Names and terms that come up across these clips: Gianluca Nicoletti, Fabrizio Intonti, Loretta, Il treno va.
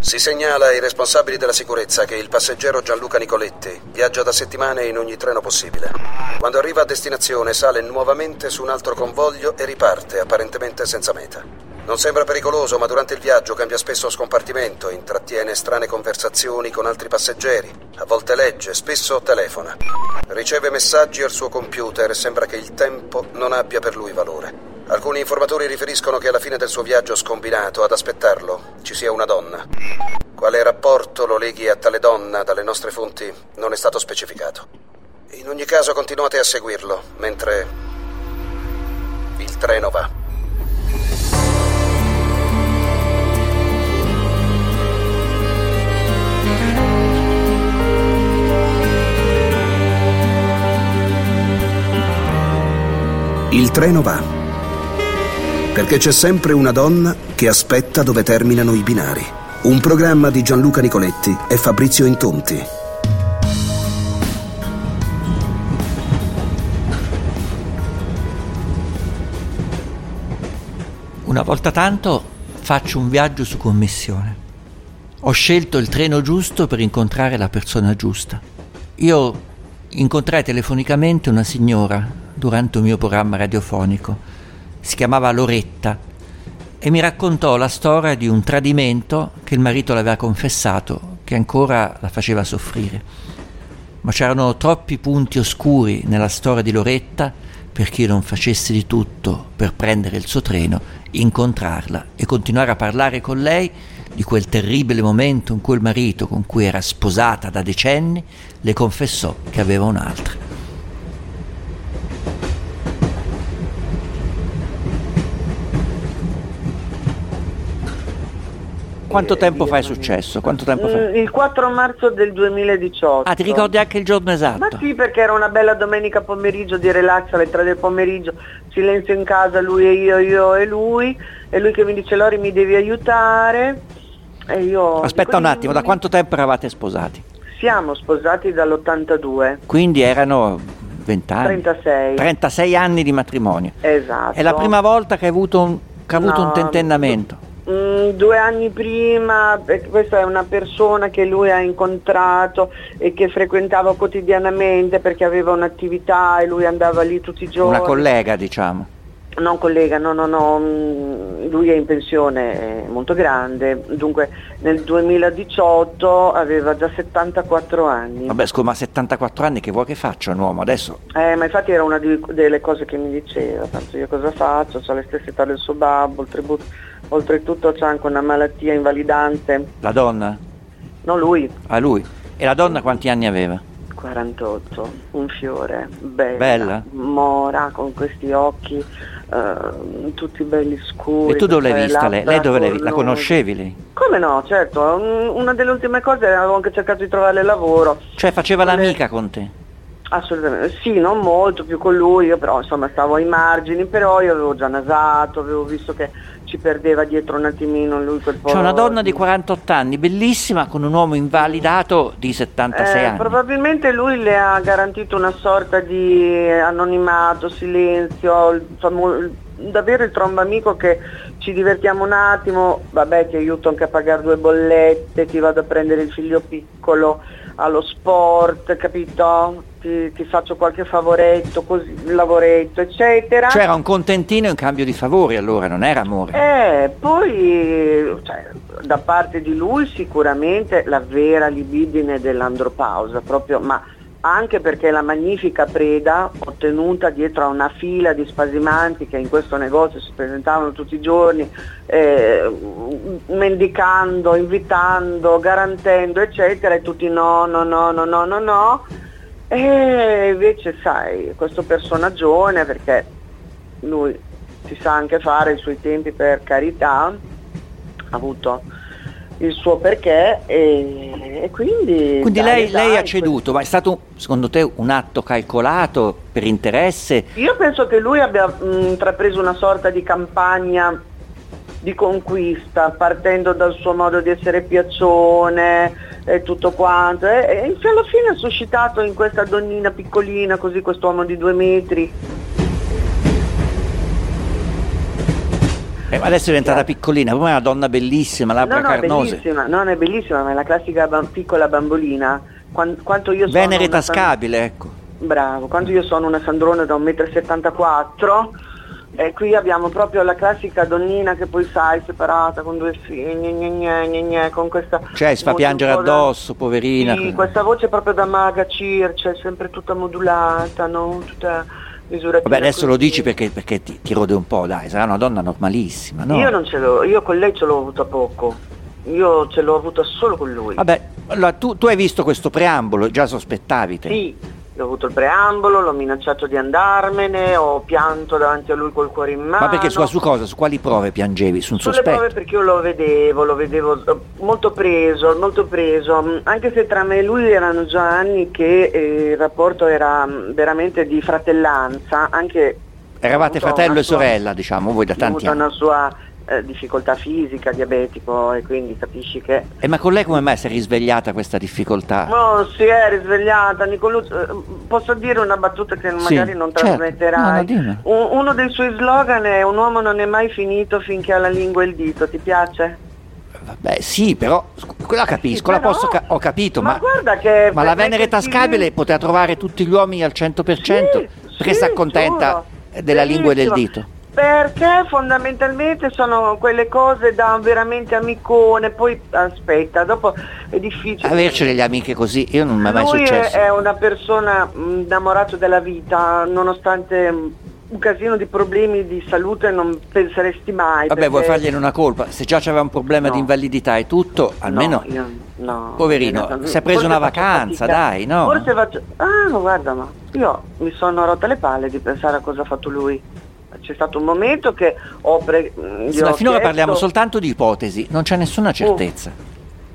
Si segnala ai responsabili della sicurezza che il passeggero Gianluca Nicoletti viaggia da settimane in ogni treno possibile. Quando arriva a destinazione sale nuovamente su un altro convoglio e riparte, apparentemente senza meta. Non sembra pericoloso, ma durante il viaggio cambia spesso scompartimento, intrattiene strane conversazioni con altri passeggeri, a volte legge, spesso telefona. Riceve messaggi al suo computer e sembra che il tempo non abbia per lui valore. Alcuni informatori riferiscono che alla fine del suo viaggio scombinato ad aspettarlo ci sia una donna. Quale rapporto lo leghi a tale donna dalle nostre fonti non è stato specificato. In ogni caso continuate a seguirlo mentre il treno va. Il treno va. Perché c'è sempre una donna che aspetta dove terminano i binari. Un programma di Gianluca Nicoletti e Fabrizio Intonti. Una volta tanto faccio un viaggio su commissione. Ho scelto il treno giusto per incontrare la persona giusta. Io incontrai telefonicamente una signora durante un mio programma radiofonico. Si chiamava Loretta e mi raccontò la storia di un tradimento che il marito le aveva confessato, che ancora la faceva soffrire. Ma c'erano troppi punti oscuri nella storia di Loretta perché io non facessi di tutto per prendere il suo treno, incontrarla e continuare a parlare con lei di quel terribile momento in cui il marito, con cui era sposata da decenni, le confessò che aveva un'altra. Quanto tempo fa è successo? Il 4 marzo del 2018. Ah, ti ricordi anche il giorno esatto? Ma sì, perché era una bella domenica pomeriggio di relax alle 3 del pomeriggio, silenzio in casa, lui e io e lui, e lui che mi dice Lori mi devi aiutare e io... Aspetta un attimo, da quanto tempo eravate sposati? Siamo sposati dall'82. Quindi erano 20 anni? 36. 36 anni di matrimonio. Esatto. È la prima volta che hai avuto un tentennamento? 2 anni prima, questa è una persona che lui ha incontrato e che frequentava quotidianamente perché aveva un'attività e lui andava lì tutti i giorni. Una collega, diciamo. Non collega, no, lui è in pensione, è molto grande, dunque nel 2018 aveva già 74 anni. Vabbè scusa, ma 74 anni che vuoi che faccia un uomo adesso? Ma infatti era una delle cose che mi diceva, tanto io cosa faccio, c'ho le stesse età del suo babbo, oltretutto c'ha anche una malattia invalidante. La donna? No, lui. Ah, lui. E la donna quanti anni aveva? 48, un fiore, bella. Mora, con questi occhi tutti belli scuri. E tu dove l'hai vista lei? Lei dove l'hai vista? La conoscevi lei? Come no, certo, una delle ultime cose avevo anche cercato di trovare lavoro. Cioè faceva l'amica con te? Assolutamente, sì, non molto, più con lui, io però insomma stavo ai margini, però io avevo già nasato, avevo visto che ci perdeva dietro un attimino lui quel po'. C'è una donna di 48 anni, bellissima, con un uomo invalidato di 76 anni. Probabilmente lui le ha garantito una sorta di anonimato, silenzio, davvero il trombamico che ci divertiamo un attimo, vabbè ti aiuto anche a pagare 2 bollette, ti vado a prendere il figlio piccolo allo sport, capito? Ti faccio qualche favoretto, così, lavoretto, eccetera. Cioè era un contentino in cambio di favori allora, non era amore. Poi cioè, da parte di lui sicuramente la vera libidine dell'andropausa, proprio, ma anche perché la magnifica preda ottenuta dietro a una fila di spasimanti che in questo negozio si presentavano tutti i giorni mendicando, invitando, garantendo eccetera e tutti no e invece sai questo personaggione, perché lui si sa anche fare i suoi tempi per carità, ha avuto il suo perché e quindi lei ha ceduto, ma è stato secondo te un atto calcolato per interesse? Io penso che lui abbia intrapreso una sorta di campagna di conquista partendo dal suo modo di essere piaccione e tutto quanto e alla fine ha suscitato in questa donnina piccolina così quest'uomo di 2 metri Adesso è diventata piccolina, poi è una donna bellissima, labbra carnose. Bellissima, non è bellissima, ma è la classica piccola bambolina. Quanto io sono Venere tascabile, ecco. Bravo, quando io sono una sandrona da 1,74 m, e qui abbiamo proprio la classica donnina che poi sai, separata con due figli, con questa... Cioè, si fa piangere addosso, poverina. Sì, questa voce proprio da maga Circe, è sempre tutta modulata, no? Tutta... Vabbè, adesso così. Lo dici perché ti rode un po', dai, sarà una donna normalissima, no? Io non ce l'ho, io con lei ce l'ho avuta poco, io ce l'ho avuta solo con lui. Vabbè, allora, tu hai visto questo preambolo, già sospettavi te? Sì, ho avuto il preambolo, l'ho minacciato di andarmene, ho pianto davanti a lui col cuore in mano. Ma perché su cosa, su quali prove piangevi? Su un sospetto? Sulle prove, perché io lo vedevo molto preso, anche se tra me e lui erano già anni che il rapporto era veramente di fratellanza, anche... Eravate fratello e sorella, diciamo, voi da tanti anni. Una sua difficoltà fisica, diabetico, e quindi capisci che... E ma con lei come mai si è risvegliata questa difficoltà? No, si è risvegliata, Nicoletti, posso dire una battuta che magari non trasmetterai? Certo. No, uno dei suoi slogan è: un uomo non è mai finito finché ha la lingua e il dito. Ti piace? Vabbè, sì, però la capisco, però, ho capito, ma guarda che... Ma la Venere tascabile poteva trovare tutti gli uomini al 100%, perché si accontenta della lingua e del dito. Perché fondamentalmente sono quelle cose da veramente amicone, poi aspetta, dopo è difficile averci delle amiche così, io non mi è mai successo. Lui è una persona innamorata della vita, nonostante un casino di problemi di salute non penseresti mai. Vabbè, perché... vuoi fargliene una colpa? Se già c'aveva un problema di invalidità e tutto, almeno... No, poverino, si è preso una vacanza, dai, no? Forse faccio... Ah, ma guarda, ma io mi sono rotta le palle di pensare a cosa ha fatto lui. C'è stato un momento che ho finora chiesto... parliamo soltanto di ipotesi, non c'è nessuna certezza.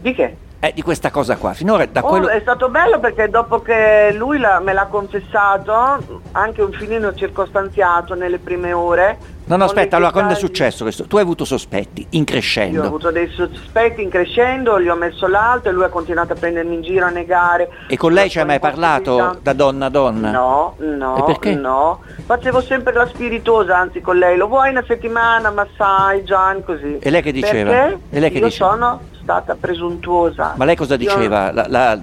Di che? Di questa cosa qua. Finora è stato bello perché dopo che lui me l'ha confessato, anche un filino circostanziato nelle prime ore. No, aspetta, allora quando è successo questo? Tu hai avuto sospetti in crescendo. Io ho avuto dei sospetti in crescendo, gli ho messo l'alto e lui ha continuato a prendermi in giro, a negare. E con lei ci hai mai parlato da donna a donna? No. E perché? No. Facevo sempre la spiritosa, anzi con lei, lo vuoi una settimana, ma sai, Gian, così. E lei che diceva? Perché sono stata presuntuosa. Ma lei cosa diceva? La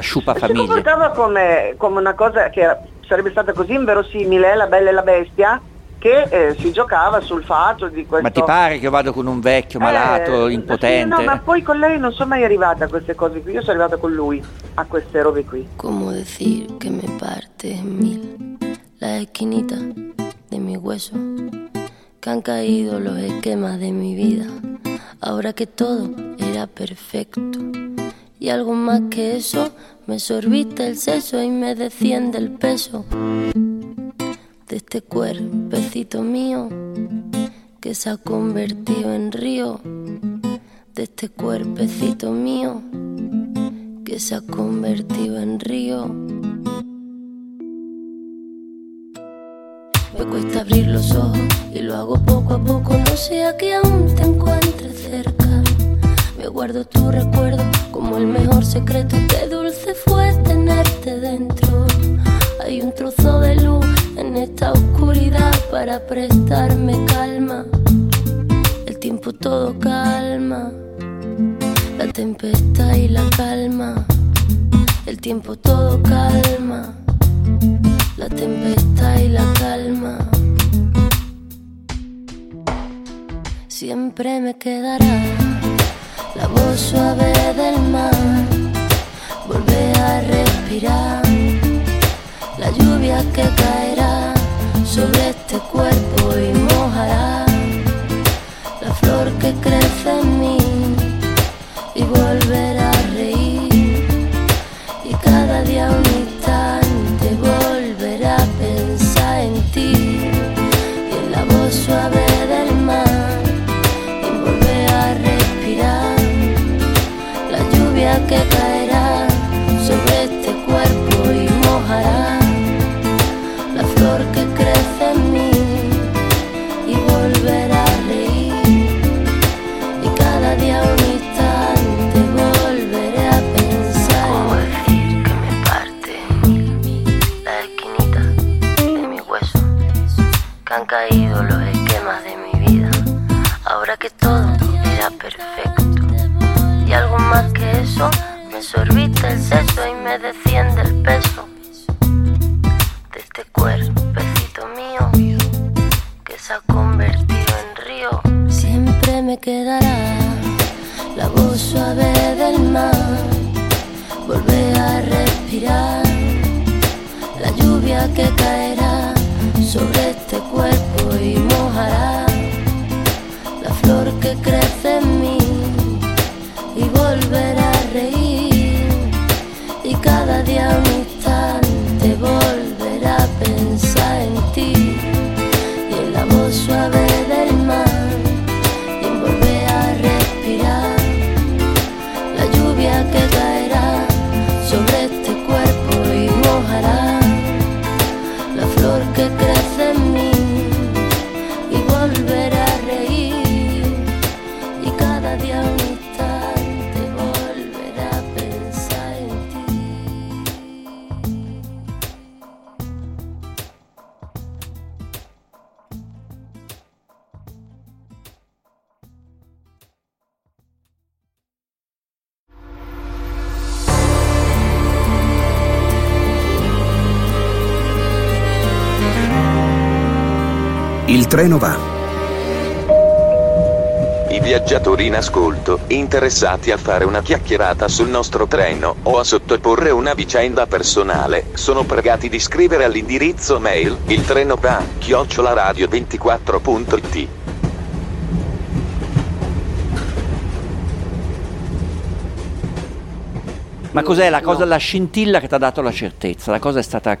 sciupa famiglia? Si comportava come una cosa che sarebbe stata così inverosimile, La Bella e la Bestia, che si giocava sul fatto di questo... Ma ti pare che vado con un vecchio malato, impotente? Sì, no, ma poi con lei non sono mai arrivata a queste cose qui, io sono arrivata con lui a queste robe qui. Como decir que me parte mil la esquinita de mi hueso, que han caído los esquemas de mi vida, ahora que todo era perfecto y algo más que eso, me sorbiste el seso y me desciende el peso de este cuerpecito mío que se ha convertido en río, de este cuerpecito mío que se ha convertido en río. Me cuesta abrir los ojos y lo hago poco a poco, no sea que aún te encuentre cerca. Me guardo tu recuerdo como el mejor secreto, qué dulce fue tenerte dentro. Hay un trozo de luz en esta oscuridad para prestarme calma. El tiempo todo calma, la tempestad y la calma. El tiempo todo calma, la tempestad y la calma. Siempre me quedará la voz suave del mar. Volver a respirar la lluvia que caerá sobre este cuerpo y mojará la flor que crece en mí y volverá a reír y cada día un instante volverá a pensar en ti y en la voz suave del mar y volver a respirar la lluvia que caerá sobre este cuerpo y mojará que crece en mí y volverá a reír y cada día un instante volveré a pensar. ¿Cómo decir que me parte la esquinita de mi hueso, que han caído los esquemas de mi vida, perfecto. Y algo más que eso, me sorbita el seso y me desciende el peso de este cuerpecito mío que se ha convertido en río. Siempre me quedará la voz suave del mar, volver a respirar la lluvia que caerá sobre este cuerpo y mojará la flor que crece en mí, y volver a reír y cada día un instante volver a pensar en ti y en la voz suave del mar y en volver a respirar la lluvia que caerá sobre este cuerpo y mojará la flor que crece en mí y volver a reír y cada día un instante. Il treno va. I viaggiatori in ascolto, interessati a fare una chiacchierata sul nostro treno o a sottoporre una vicenda personale, sono pregati di scrivere all'indirizzo mail iltrenova@radio24.it. Ma cos'è la cosa, la scintilla che ti ha dato la certezza? La cosa è stata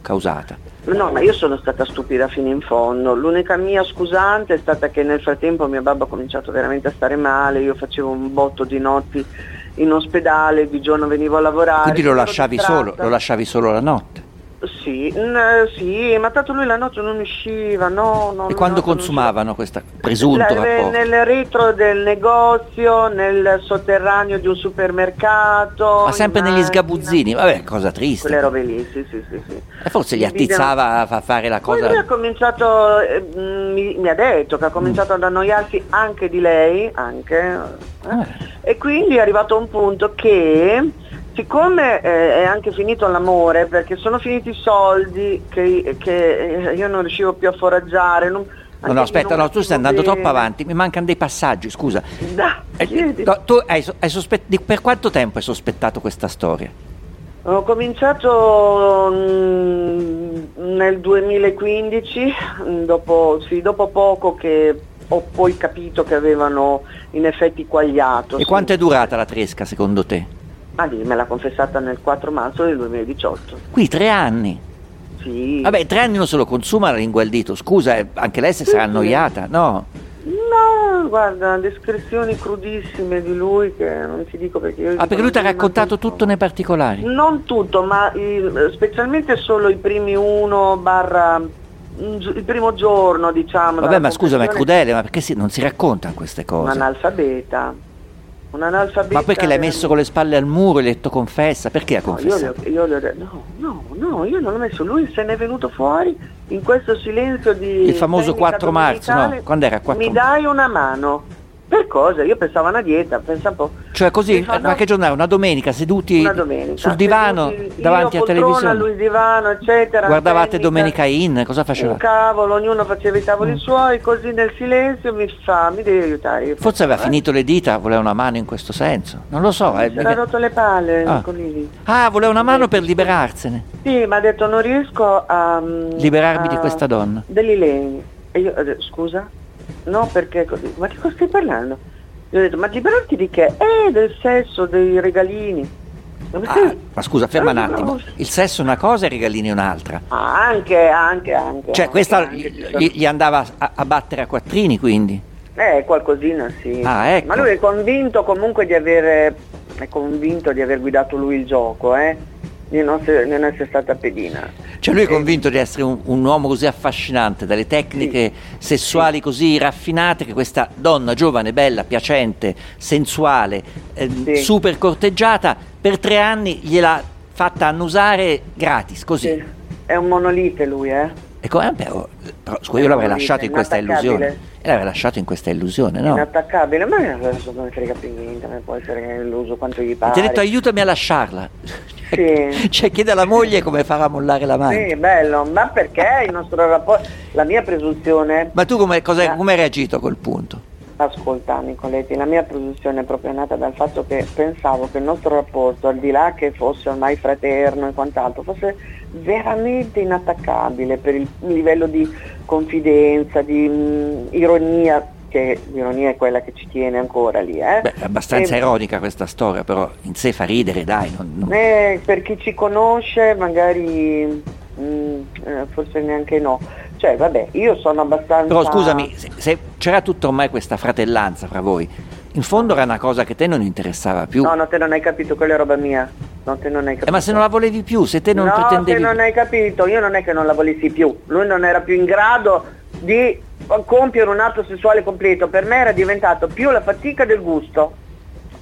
causata? No, ma io sono stata stupida fino in fondo. L'unica mia scusante è stata che nel frattempo mio babbo ha cominciato veramente a stare male, io facevo un botto di notti in ospedale, di giorno venivo a lavorare. Quindi lo lasciavi solo la notte? Sì, ma tanto lui la notte non usciva, no. E quando consumavano questo presunto rapporto? Nel retro del negozio, nel sotterraneo di un supermercato. Ma sempre negli sgabuzzini, vabbè, cosa triste. Quelle robe lì, sì. E forse gli attizzava a fare la cosa. Poi lui ha cominciato, mi ha detto che ha cominciato ad annoiarsi anche di lei, e quindi è arrivato a un punto che, siccome è anche finito l'amore, perché sono finiti i soldi che io non riuscivo più a foraggiare. No, tu stai andando troppo avanti, mi mancano dei passaggi, scusa. Tu hai sospettato, per quanto tempo hai sospettato questa storia? Ho cominciato nel 2015, dopo poco che ho poi capito che avevano in effetti quagliato. E quanto è durata la tresca secondo te? Ma lì me l'ha confessata nel 4 marzo del 2018. Qui 3 anni? Sì. Vabbè, 3 anni non se lo consuma la lingua al dito, scusa, anche lei si sarà annoiata, no? No, guarda, descrizioni crudissime di lui che non ti dico perché io... Ah, perché lui ti ha raccontato tutto nei particolari? Non tutto, ma specialmente solo i primi 1/... il primo giorno, diciamo. Vabbè, ma scusa, ma è crudele, ma perché non si raccontano queste cose? Un analfabeta. Ma perché l'hai messo con le spalle al muro e l'hai detto confessa? Perché ha confessato? Io io non l'ho messo. Lui se n'è venuto fuori in questo silenzio di... Il famoso 4 marzo, no? Quando era 4 marzo? Mi dai una mano. Per cosa? Io pensavo a una dieta, pensavo... Cioè così, qualche giornata, una domenica, seduti sul divano, davanti a televisione. Lui divano, eccetera. Guardavate Domenica In, cosa faceva? Un cavolo, ognuno faceva i tavoli suoi, così nel silenzio mi devi aiutare. Forse aveva finito le dita, voleva una mano in questo senso, non lo so. Si era rotto le palle con i dita. Ah, voleva una mano per liberarsene. Sì, ma ha detto non riesco a... Liberarmi di questa donna. Degli legni. E io ho detto, scusa? No, perché così, ma di cosa stai parlando? Gli ho detto, ma liberarti di che? Del sesso, dei regalini. Ma scusa, ferma un attimo. Il sesso è una cosa e i regalini è un'altra. Anche. Cioè questa gli andava a battere a quattrini, quindi? Qualcosina sì. Ecco. Ma lui è convinto comunque di aver guidato lui il gioco, di non essere stata pedina. Cioè lui è convinto di essere un uomo così affascinante, dalle tecniche sessuali così raffinate, che questa donna giovane, bella, piacente, sensuale, super corteggiata, per 3 anni gliel'ha fatta annusare gratis, così. Sì. È un monolite lui, E come? Io l'avrei lasciato in questa illusione. E l'aveva lasciato in questa illusione, no? Inattaccabile, ma adesso non frega più niente, non può essere illuso quanto gli pare. Ti ha detto aiutami a lasciarla. Sì. Cioè chiede alla moglie come farà a mollare l'amante. Sì, bello, ma perché il nostro rapporto, la mia presunzione... Ma tu come hai reagito a quel punto? Ascolta Nicoletti, la mia presunzione è proprio nata dal fatto che pensavo che il nostro rapporto, al di là che fosse ormai fraterno e quant'altro, fosse veramente inattaccabile per il livello di confidenza, di ironia, che l'ironia è quella che ci tiene ancora lì. Beh, è abbastanza ironica questa storia, però in sé fa ridere, dai. Per chi ci conosce magari forse neanche no. Cioè vabbè, io sono abbastanza... Però scusami, se c'era tutta ormai questa fratellanza fra voi, in fondo era una cosa che te non interessava più. No, te non hai capito, quella è roba mia. No, te non hai capito. Ma se non la volevi più, se te non pretendevi... No, te non hai capito, io non è che non la volessi più. Lui non era più in grado di compiere un atto sessuale completo. Per me era diventato più la fatica del gusto.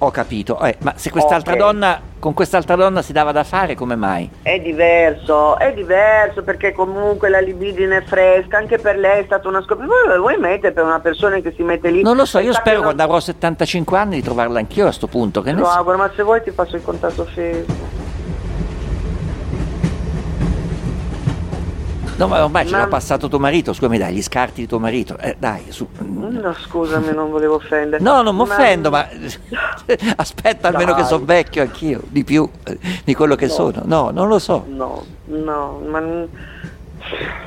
Ho capito, ma se quest'altra donna... Con quest'altra donna si dava da fare, come mai? È diverso perché comunque la libidine è fresca, anche per lei è stata una scoperta. Vuoi mettere per una persona che si mette lì? Non lo so, io spero quando avrò 75 anni di trovarla anch'io a sto punto. Che lo auguro, ma se vuoi ti passo il contatto Facebook. No, ma ormai ce l'ha passato tuo marito, scusami, dai, gli scarti di tuo marito, dai, su. No, scusami, non volevo offendere. No, non mi offendo, ma aspetta almeno che sono vecchio anch'io, di più di quello che sono. No, non lo so. No, ma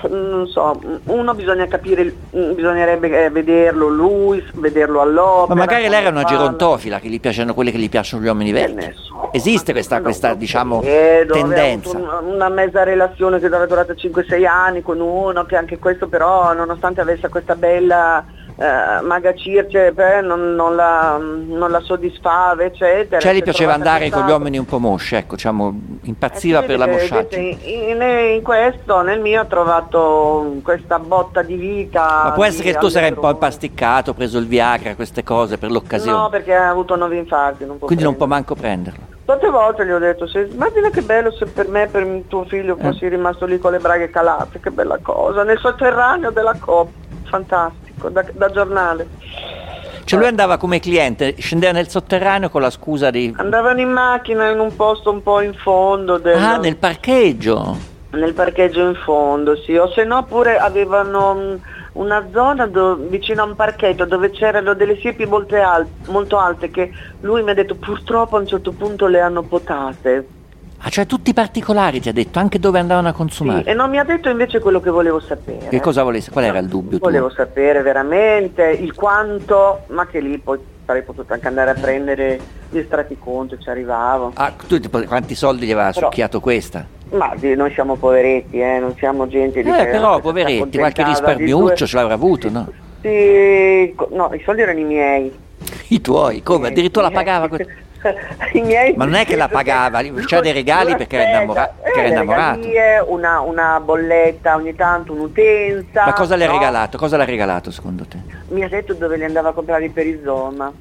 non so, uno bisogna capire, bisognerebbe vederlo lui, vederlo all'opera. Ma magari lei era una gerontofila, che gli piacciono quelle che gli piacciono gli uomini vecchi. Esiste questa diciamo tendenza. Una mezza relazione che era durata 5-6 anni con uno che anche questo però, nonostante avesse questa bella maga Circe, non la soddisfava, eccetera. Cioè gli piaceva andare con gli uomini un po' mosci, ecco, diciamo, impazziva per la mosciaggine. In questo, nel mio, ho trovato questa botta di vita. Ma può essere che tu sarai un po' impasticcato, preso il Viagra, queste cose per l'occasione. No, perché ha avuto 9 infarti, non può manco prenderlo. Tante volte gli ho detto, immagina che bello se per me, per tuo figlio, fossi rimasto lì con le braghe calate, che bella cosa, nel sotterraneo della Coppa, fantastico, da giornale. Cioè lui andava come cliente, scendeva nel sotterraneo con la scusa di... Andavano in macchina in un posto un po' in fondo nel parcheggio. Nel parcheggio in fondo, sì, o se no pure avevano una zona vicino a un parchetto dove c'erano delle siepi molto alte che lui mi ha detto purtroppo a un certo punto le hanno potate. Ah, cioè tutti i particolari ti ha detto, anche dove andavano a consumare. Sì, e non mi ha detto invece quello che volevo sapere. Che cosa volesse? Qual era il dubbio? Volevo sapere veramente il quanto, ma che lì poi sarei potuto anche andare a prendere gli straticonti, ci arrivavo. Ah, tu quanti soldi gli aveva succhiato questa? Ma noi siamo poveretti, non siamo gente di... però poveretti, qualche risparmiuccio ce l'avrà avuto, no? Sì, no, i soldi erano i miei. I tuoi? Come? Addirittura la pagava? I miei. Ma non è che la pagava, c'era dei regali perché era innamorato. Una bolletta ogni tanto, un'utenza. Ma cosa le ha regalato? Cosa l'ha regalato secondo te? Mi ha detto dove li andava a comprare il perizoma.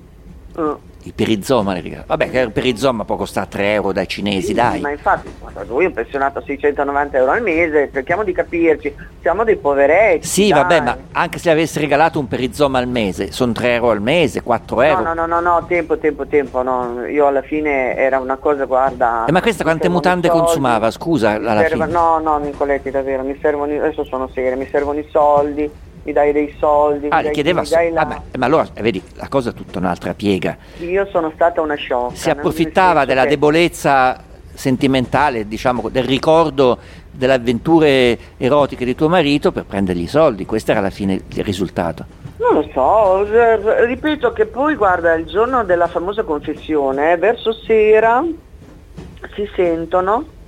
Il perizoma, vabbè, che il perizoma può costare 3 euro dai cinesi, sì, dai. Ma infatti, lui è un pensionato a 690 euro al mese, cerchiamo di capirci, siamo dei poveretti. Sì, dai. Vabbè, ma anche se avessi regalato un perizoma al mese, sono 3 euro al mese, 4 euro. No, tempo, no, io alla fine era una cosa, guarda. Ma questa quante mutande consumava, scusa, alla fine? No, Nicoletti, davvero, mi servono, adesso sono seria, mi servono i soldi. Mi dai dei soldi, mi dai là. Ma allora, vedi, la cosa è tutta un'altra piega. Io sono stata una sciocca. Si approfittava della debolezza sentimentale, diciamo, del ricordo delle avventure erotiche di tuo marito per prendergli i soldi. Questo era alla fine il risultato. Non lo so, ripeto che poi, guarda, il giorno della famosa confessione, verso sera si sentono.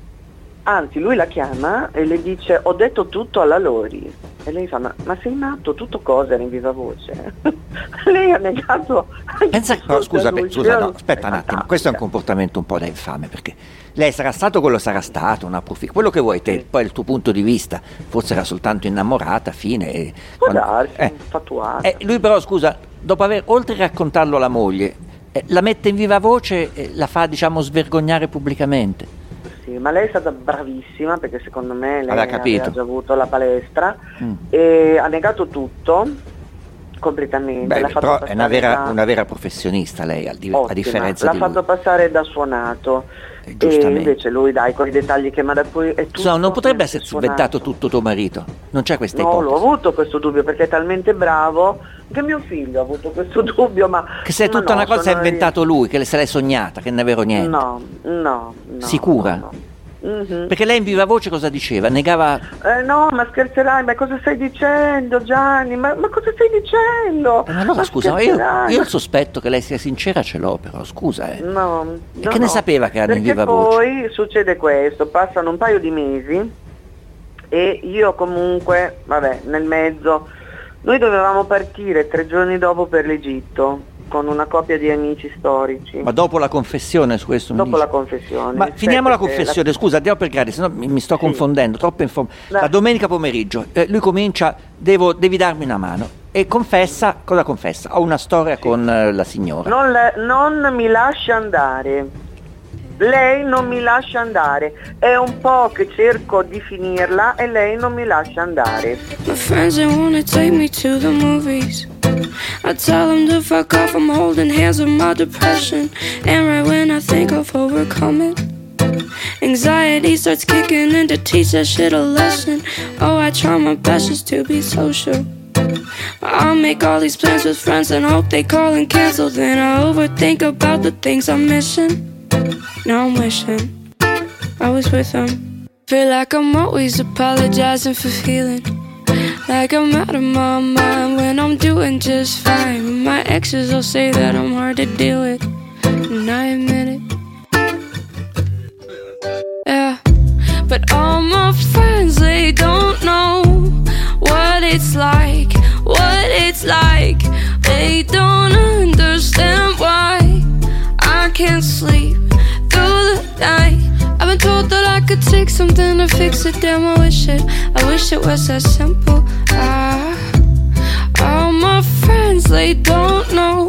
Anzi, lui la chiama e le dice ho detto tutto alla Lori e lei fa ma sei matto, tutto cosa era in viva voce. Lei ha negato. Pensa che aspetta un attimo, questo è un comportamento un po' da infame, perché lei sarà stato quello sarà stato, quello che vuoi te, poi il tuo punto di vista, forse era soltanto innamorata, fine. Può darsi, infatuata. Lui però scusa, dopo aver oltre a raccontarlo alla moglie, la mette in viva voce e la fa diciamo svergognare pubblicamente. Sì, ma lei è stata bravissima perché secondo me lei aveva già avuto la palestra e ha negato tutto completamente. Beh, però è una vera professionista lei, a differenza di lui. L'ha fatto passare da suonato. E invece lui, dai, con i dettagli che mi ha dato poi è tutto. No, non potrebbe essere inventato tutto tuo marito? Non c'è questa ipotesi? No, l'ho avuto questo dubbio perché è talmente bravo che mio figlio ha avuto questo dubbio, ma che se è tutta una cosa è inventato lui, che se l'è sognata, che non è vero niente. No. Sicura? No. Mm-hmm. Perché lei in viva voce cosa diceva? Negava? No, ma scherzerai, ma cosa stai dicendo, Gianni? Ma cosa stai dicendo? Ma scusa, ma io il sospetto che lei sia sincera ce l'ho, però scusa. No, e che ne sapeva che erano in viva voce? Poi succede questo, passano un paio di mesi e io comunque, vabbè, nel mezzo, noi dovevamo partire 3 giorni dopo per l'Egitto con una coppia di amici storici. Ma dopo la confessione, su questo dopo la confessione. Ma finiamo la confessione, scusa, andiamo per gradi, sennò mi sto confondendo, troppo La domenica pomeriggio, lui comincia, devi darmi una mano, e confessa, cosa confessa? Ho una storia con la signora. Non mi lascia andare, lei non mi lascia andare, è un po' che cerco di finirla e lei non mi lascia andare. My friends that wanna take me to the movies, I tell them to fuck off, I'm holding hands with my depression. And right when I think I've overcome it, anxiety starts kicking in to teach that shit a lesson. Oh, I try my best just to be social, but I make all these plans with friends and hope they call and cancel. Then I overthink about the things I'm missing. Now I'm wishing I was with them. Feel like I'm always apologizing for feeling like I'm out of my mind when I'm doing just fine. My exes will say that I'm hard to deal with, and I admit it. Yeah, but all my friends, they don't know what it's like, what it's like. They don't understand why I can't sleep through the night. I've been told that I could take something to fix it, damn I wish it was that simple. All my friends, they don't know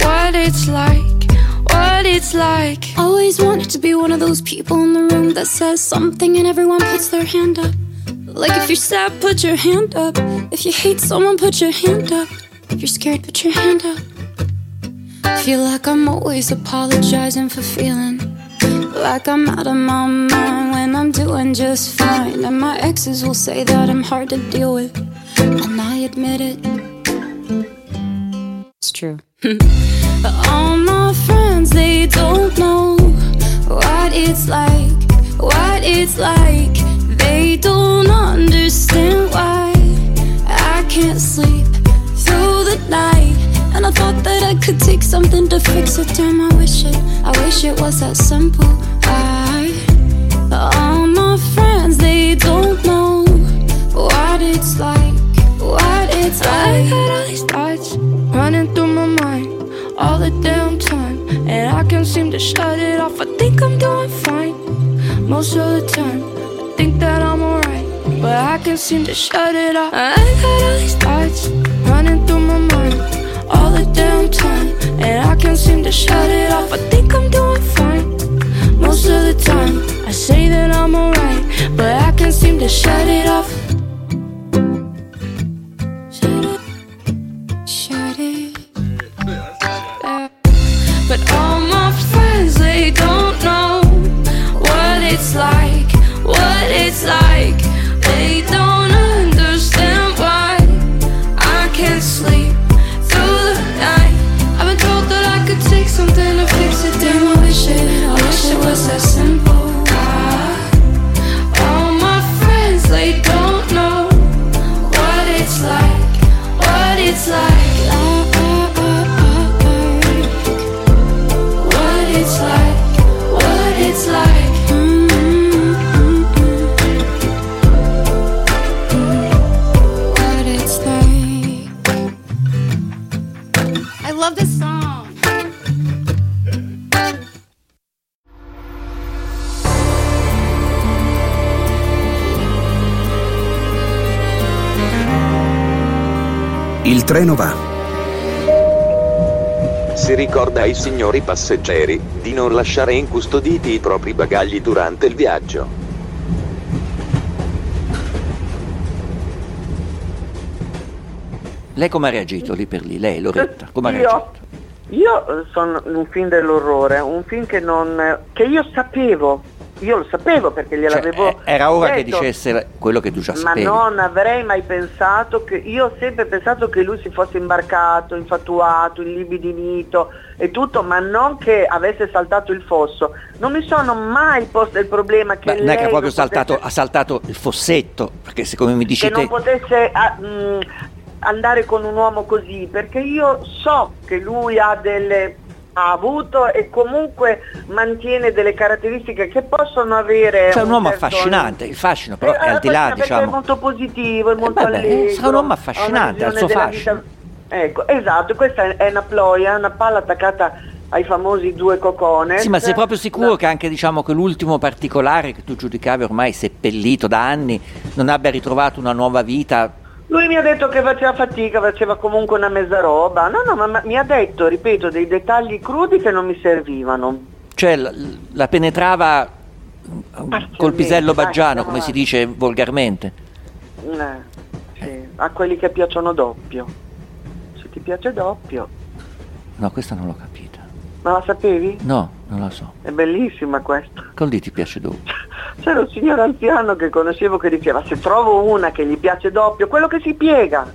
what it's like, what it's like. Always wanted to be one of those people in the room that says something and everyone puts their hand up. Like if you're sad, put your hand up. If you hate someone, put your hand up. If you're scared, put your hand up. Feel like I'm always apologizing for feeling like I'm out of my mind when I'm doing just fine. And my exes will say that I'm hard to deal with, and I admit it. It's true. But all my friends, they don't know what it's like, what it's like. They don't understand why I can't sleep through the night. And I thought that I could take something to fix it, damn I wish it was that simple. But all my friends, they don't know what it's like, what it's like. I got all these thoughts running through my mind all the damn time, and I can't seem to shut it off. I think I'm doing fine most of the time, I think that I'm alright, but I can't seem to shut it off. I got all these thoughts running through my mind all the damn time, and I can't seem to shut it off. I think I'm doing fine most of the time, I say that I'm alright, but I can't seem to shut it off. Shut it, shut it. But all my friends, they don't know what it's like, what it's like. They don't understand why I can't sleep. Something to fix it, damn I wish it was that simple. All my friends, they don't know what it's like, what it's like. What it's like, what it's like. What it's like. I love this song. Il treno va. Si ricorda ai signori passeggeri di non lasciare incustoditi i propri bagagli durante il viaggio. Lei come ha reagito lì per lì? Lei, Loretta, come ha reagito? Io sono un film dell'orrore, un film che io sapevo. Io lo sapevo perché gliel'avevo era ora detto, che dicesse quello che tu già sapevi. Ma non avrei mai pensato che... Io ho sempre pensato che lui si fosse imbarcato, infatuato, illibitinito e tutto, ma non che avesse saltato il fosso. Non mi sono mai posto il problema che lei... non è che proprio ha saltato il fossetto, perché siccome mi dici che non potesse... andare con un uomo così, perché io so che lui ha avuto e comunque mantiene delle caratteristiche che possono avere. C'è un uomo affascinante, il fascino però è al di là, diciamo. È molto positivo, è molto allegro. Sarà un uomo affascinante, ha il suo fascino. Ecco, esatto, questa è una ploia, una palla attaccata ai famosi due cocones. Sì, ma sei proprio sicuro che anche, diciamo, che l'ultimo particolare che tu giudicavi ormai seppellito da anni non abbia ritrovato una nuova vita? Lui mi ha detto che faceva fatica, faceva comunque una mezza roba. No, ma mi ha detto, ripeto, dei dettagli crudi che non mi servivano. Cioè, la penetrava col pisello baggiano, come si dice volgarmente. Sì. A quelli che piacciono doppio. Se ti piace doppio. No, questa non l'ho capita. Ma la sapevi? No, non la so. È bellissima questa. Col dì ti piace doppio. C'era un signore anziano che conoscevo che diceva: se trovo una che gli piace doppio, quello che si piega.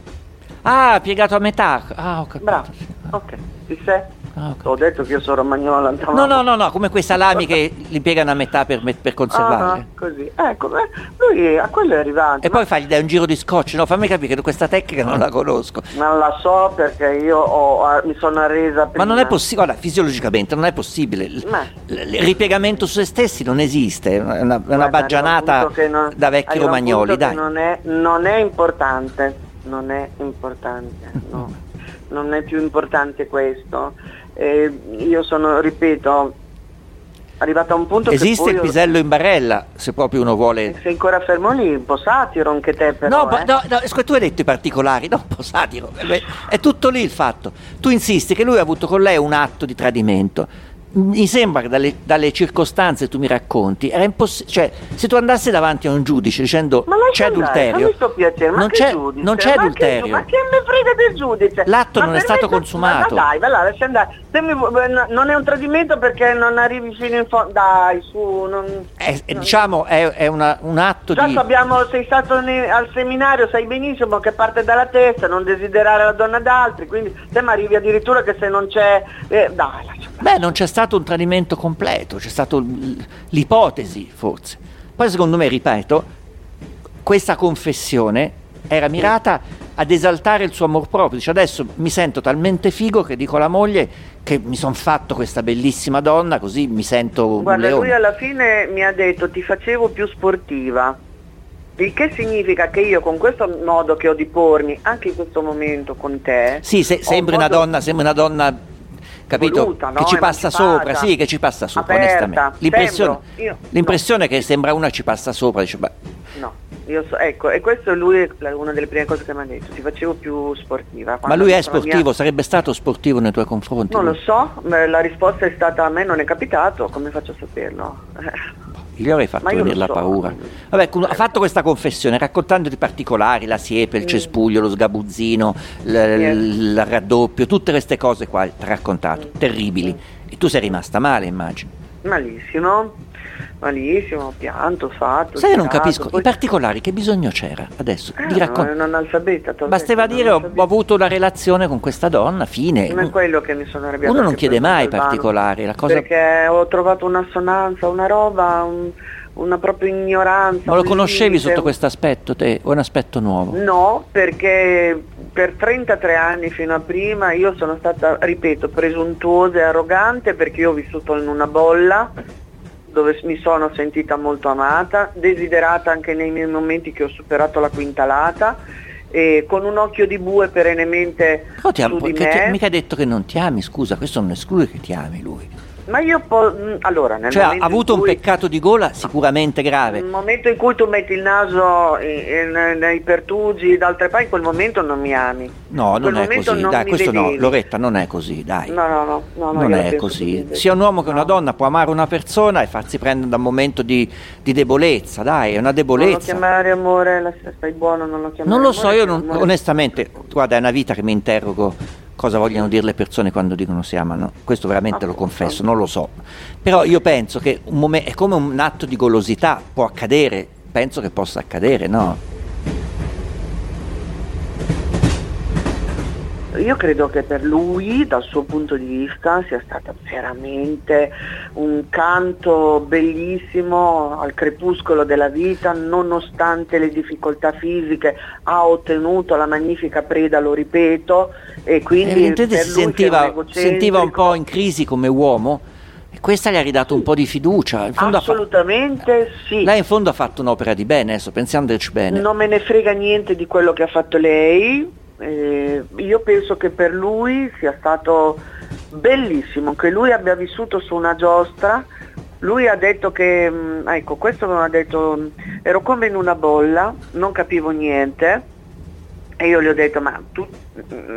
Ah, piegato a metà. Ah, ho capito. Bravo, ok. Ti sei? Ah, okay. Ho detto che io sono romagnola. No, come quei salami che li piegano a metà per conservarli. Ah, così. Ecco, lui a quello è arrivato. E poi fagli dai un giro di scotch. No, fammi capire che questa tecnica non la conosco. Non la so perché io mi sono arresa prima. Ma non è possibile, guarda, fisiologicamente non è possibile. Il ripiegamento su se stessi non esiste. È una baggianata da vecchi romagnoli, dai. Non è importante. Non è importante, no. Non è più importante questo. Io sono, ripeto, arrivata a un punto. Esiste il pisello in barella, se proprio uno vuole. Sei ancora fermo lì, un po' satiro anche te però. No, tu hai detto i particolari, no, un po' satiro. È tutto lì il fatto. Tu insisti che lui ha avuto con lei un atto di tradimento. Mi sembra che dalle circostanze tu mi racconti era impossibile, cioè se tu andassi davanti a un giudice dicendo c'è adulterio, non c'è adulterio, ma che me frega del giudice, l'atto non è stato consumato, ma dai, lascia andare. Non è un tradimento perché non arrivi fino in fondo, dai, su, diciamo è un atto di... sei stato al seminario, sai benissimo che parte dalla testa non desiderare la donna d'altri, quindi te ma arrivi addirittura che se non c'è dai, lascia andare. Beh, non c'è stato un tradimento completo, c'è stato l'ipotesi forse. Poi secondo me, ripeto, questa confessione era mirata ad esaltare il suo amor proprio. Dice: adesso mi sento talmente figo che dico alla moglie che mi son fatto questa bellissima donna, così mi sento un leone. Lui alla fine mi ha detto: ti facevo più sportiva. Il che significa che io con questo modo che ho di pormi anche in questo momento con te, sì, sembri una donna capito? Voluta, no? Che ci passa sopra, sì, che ci passa sopra, aperta, onestamente. L'impressione che sembra una ci passa sopra, dice, beh. No, io so, ecco, e questo lui è una delle prime cose che mi ha detto, ti facevo più sportiva. Ma lui è sportivo, sarebbe stato sportivo nei tuoi confronti? Non lo so, la risposta è stata: a me non è capitato, come faccio a saperlo? Gli avrei fatto venire la paura. Vabbè, ha fatto questa confessione raccontando i particolari, la siepe, il cespuglio, lo sgabuzzino, il raddoppio, tutte queste cose qua ti ha raccontato, terribili. E tu sei rimasta male, immagino. Malissimo, ho pianto, fatto. Sai, non capisco poi... i particolari, che bisogno c'era adesso? Ti racconto. Non analfabeta. Bastava dire: ho avuto una relazione con questa donna, fine. Ma è quello che mi sono arrabbiato. Uno non chiede mai particolari, la cosa... perché ho trovato un'assonanza, una roba, una propria ignoranza. Ma lo conoscevi sotto questo aspetto te, o è un aspetto nuovo? No, perché per 33 anni fino a prima io sono stata, ripeto, presuntuosa e arrogante, perché io ho vissuto in una bolla dove mi sono sentita molto amata, desiderata anche nei miei momenti che ho superato la quintalata, e con un occhio di bue perennemente su di me. Mica ha detto che non ti ami, scusa, questo non esclude che ti ami lui. Ma io allora, nel cioè ha avuto un peccato di gola sicuramente grave. Nel momento in cui tu metti il naso nei pertugi d'altre parti, in quel momento non mi ami. No, non è così, dai, questo no, Loretta, non è così, dai. No, non è così. Sia un uomo che una donna può amare una persona e farsi prendere da un momento di debolezza, dai, è una debolezza. Non lo chiamare amore, stai buono, non lo chiamare. Non lo so, io non, onestamente, guarda, è una vita che mi interrogo. Cosa vogliono dire le persone quando dicono si amano? Questo veramente lo confesso, non lo so. Però io penso che è come un atto di golosità, può accadere, penso che possa accadere, no? Io credo che per lui, dal suo punto di vista, sia stato veramente un canto bellissimo al crepuscolo della vita, nonostante le difficoltà fisiche, ha ottenuto la magnifica preda, lo ripeto, e quindi per lui si sentiva un po' in crisi come uomo, e questa gli ha ridato un po' di fiducia. In fondo assolutamente sì. Lei in fondo ha fatto un'opera di bene, adesso pensandoci bene. Non me ne frega niente di quello che ha fatto lei. Io penso che per lui sia stato bellissimo che lui abbia vissuto su una giostra. Lui ha detto che, ecco, questo non ha detto, ero come in una bolla, non capivo niente, e io gli ho detto, ma tu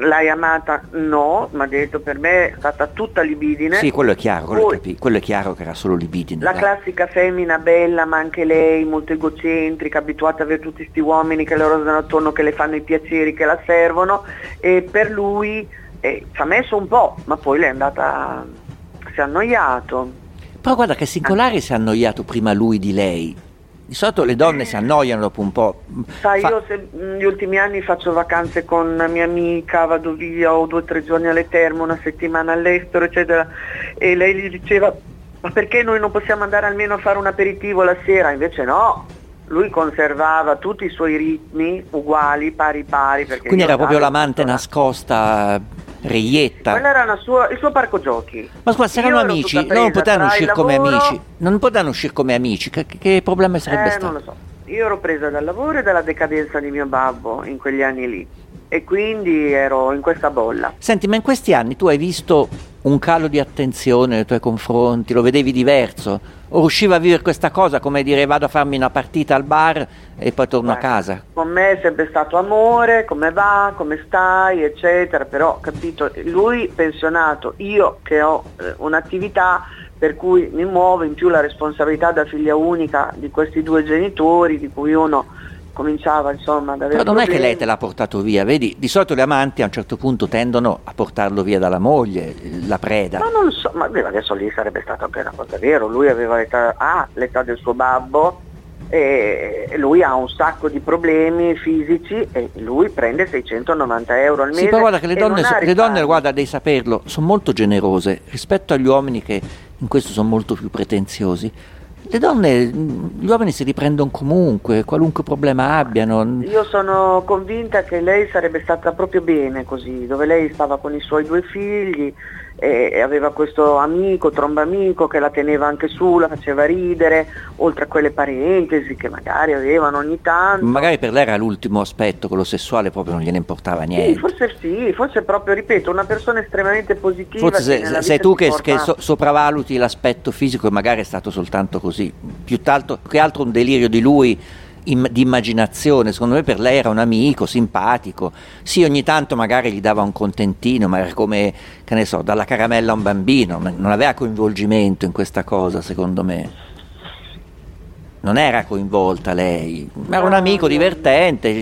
l'hai amata? No, mi ha detto, per me è stata tutta libidine. Sì, quello è chiaro, quello è chiaro che era solo libidine. La classica femmina bella, ma anche lei molto egocentrica, abituata ad avere tutti questi uomini che le rosano attorno, che le fanno i piaceri, che la servono, e per lui ci ha messo un po', ma poi lei è andata, si è annoiato. Però guarda che singolare, si è annoiato prima lui di lei. Di solito le donne si annoiano dopo un po'. Sai, io negli ultimi anni faccio vacanze con una mia amica, vado via, ho 2 o 3 giorni alle terme, una settimana all'estero, eccetera, e lei gli diceva, ma perché noi non possiamo andare almeno a fare un aperitivo la sera? Invece no, lui conservava tutti i suoi ritmi uguali, pari. Perché quindi era proprio l'amante nascosta, reietta. Quella era il suo parco giochi. Ma scusa, se erano amici, non potevano uscire come amici. Non potevano uscire come amici, che problema sarebbe stato? Non lo so. Io ero presa dal lavoro e dalla decadenza di mio babbo in quegli anni lì, e quindi ero in questa bolla. Senti, ma in questi anni tu hai visto un calo di attenzione nei tuoi confronti? Lo vedevi diverso? O riusciva a vivere questa cosa come dire, vado a farmi una partita al bar e poi torno a casa? Con me è sempre stato amore, come va, come stai, eccetera, però capito, lui pensionato, io che ho un'attività per cui mi muovo, in più la responsabilità da figlia unica di questi 2 genitori, di cui uno cominciava insomma ad avere. Ma non è che lei te l'ha portato via, vedi? Di solito le amanti a un certo punto tendono a portarlo via dalla moglie, la preda. Ma non lo so, ma adesso lì sarebbe stata anche una cosa vera. Lui aveva l'età del suo babbo, e lui ha un sacco di problemi fisici, e lui prende 690 euro al mese. Sì, però guarda che le donne, guarda, devi saperlo, sono molto generose rispetto agli uomini, che in questo sono molto più pretenziosi. Le donne, gli uomini si riprendono comunque, qualunque problema abbiano. Io sono convinta che lei sarebbe stata proprio bene così, dove lei stava con i suoi 2 figli e aveva questo amico, trombamico, che la teneva anche su, la faceva ridere, oltre a quelle parentesi che magari avevano ogni tanto. Magari per lei era l'ultimo aspetto, quello sessuale, proprio non gliene importava niente. Forse proprio, ripeto, una persona estremamente positiva. Forse sei tu che sopravvaluti l'aspetto fisico, e magari è stato soltanto così, piuttosto che altro un delirio di lui, di immaginazione. Secondo me per lei era un amico simpatico, sì, ogni tanto magari gli dava un contentino, ma era come, che ne so, dalla caramella a un bambino, non aveva coinvolgimento in questa cosa, secondo me non era coinvolta lei, ma era un amico divertente,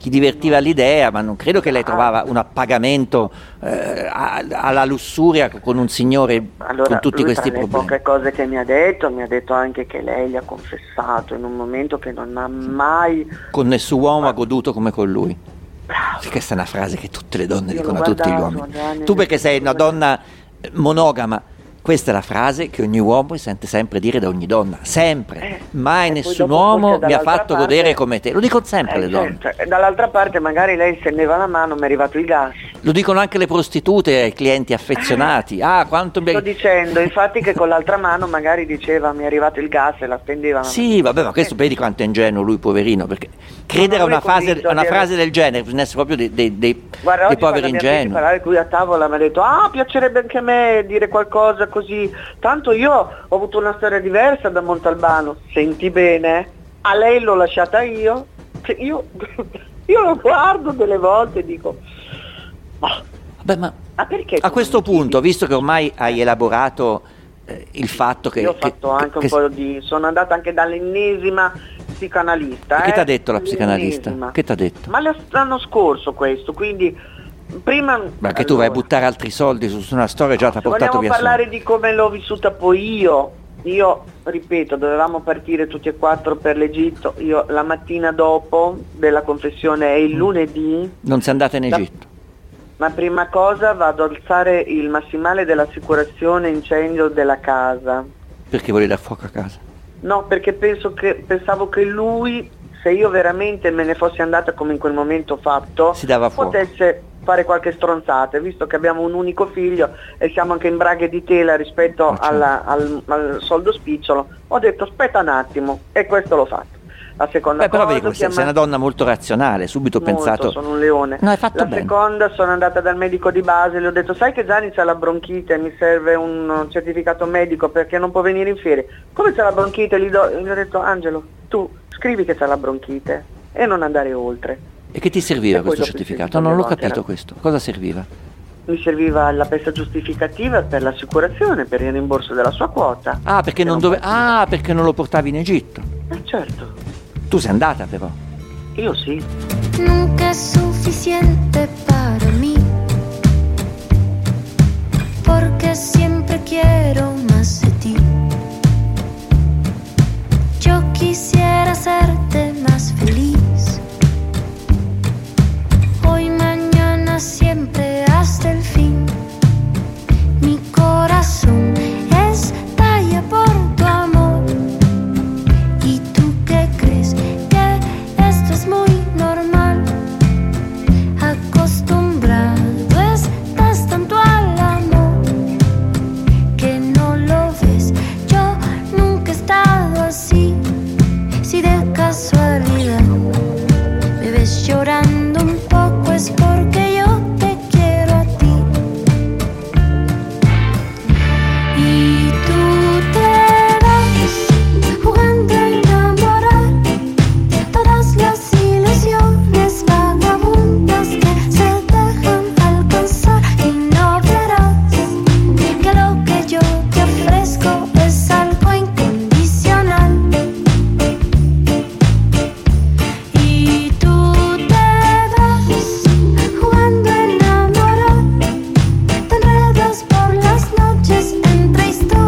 gli divertiva l'idea, ma non credo che lei trovava un appagamento alla lussuria con un signore, allora, con tutti questi problemi. Poche cose che mi ha detto anche che lei gli ha confessato in un momento che non ha mai con nessun uomo ha goduto come con lui. Sì, questa è una frase che tutte le donne dicono a tutti gli uomini. Tu perché sei una donna monogama. Questa è la frase che ogni uomo sente sempre dire da ogni donna, sempre, mai nessun uomo mi ha fatto godere come te, lo dicono sempre le donne. Certo. Dall'altra parte magari lei se ne va la mano, mi è arrivato il gas. Lo dicono anche le prostitute ai clienti affezionati. Sto dicendo, infatti, che con l'altra mano magari diceva mi è arrivato il gas e la spendeva. Sì, vabbè, ma questo vedi quanto è ingenuo lui, poverino, perché credere a una frase del genere, bisogna essere proprio dei poveri ingenui. Guarda, oggi parlare con lui a tavola mi ha detto, piacerebbe anche a me dire qualcosa così. Tanto io ho avuto una storia diversa da Montalbano, senti bene, a lei l'ho lasciata io lo guardo delle volte e dico vabbè, ma perché a questo punto, visto che ormai hai elaborato il fatto che io ho fatto anche un po' di, sono andata anche dall'ennesima psicanalista. Che ti ha detto la psicanalista? Che ti ha detto? Ma l'anno scorso questo, quindi prima. Ma allora, che tu vai a buttare altri soldi su una storia già ti ha portato via. Vogliamo parlare di come l'ho vissuta poi io, ripeto, dovevamo partire tutti e quattro per l'Egitto. Io la mattina dopo della confessione è il lunedì. Non sei andata in Egitto? Ma prima cosa vado ad alzare il massimale dell'assicurazione incendio della casa. Perché volevi dar fuoco a casa? No, perché pensavo che lui, se io veramente me ne fossi andata come in quel momento ho fatto, si dava fuoco, potesse fare qualche stronzata, visto che abbiamo un unico figlio e siamo anche in braghe di tela rispetto al soldo spicciolo. Ho detto aspetta un attimo, e questo l'ho fatto. La seconda cosa, però vedi, sei una donna molto razionale, subito ho pensato, sono un leone. No, hai fatto bene. La seconda, sono andata dal medico di base, gli ho detto sai che Gianni c'ha la bronchite, mi serve un certificato medico perché non può venire in ferie. Come c'ha la bronchite? Gli ho detto Angelo, tu scrivi che c'ha la bronchite e non andare oltre. E che ti serviva questo certificato? Non l'ho capito questo. Cosa serviva? Mi serviva la pezza giustificativa per l'assicurazione, per il rimborso della sua quota. Ah, perché perché non lo portavi in Egitto? Certo. Tu sei andata però. Io sì. Nunca è sufficiente per me, perché sempre quiero más de ti. Yo quisiera hacerte más feliz. Hoy, mañana, siempre, hasta el fin. Mi corazón estalla por tu amor. Muy normal, acostumbrado estás tanto al amor que no lo ves. Yo nunca he estado así. Si de casualidad me ves llorando un poco es porque yo te quiero a ti. Y tú te vas jugando a enamorar todas las vagabundas que se dejan alcanzar y no verás que lo que yo te ofrezco es algo incondicional. Y tú te vas jugando a enamorar, te enredas por las noches entre historias.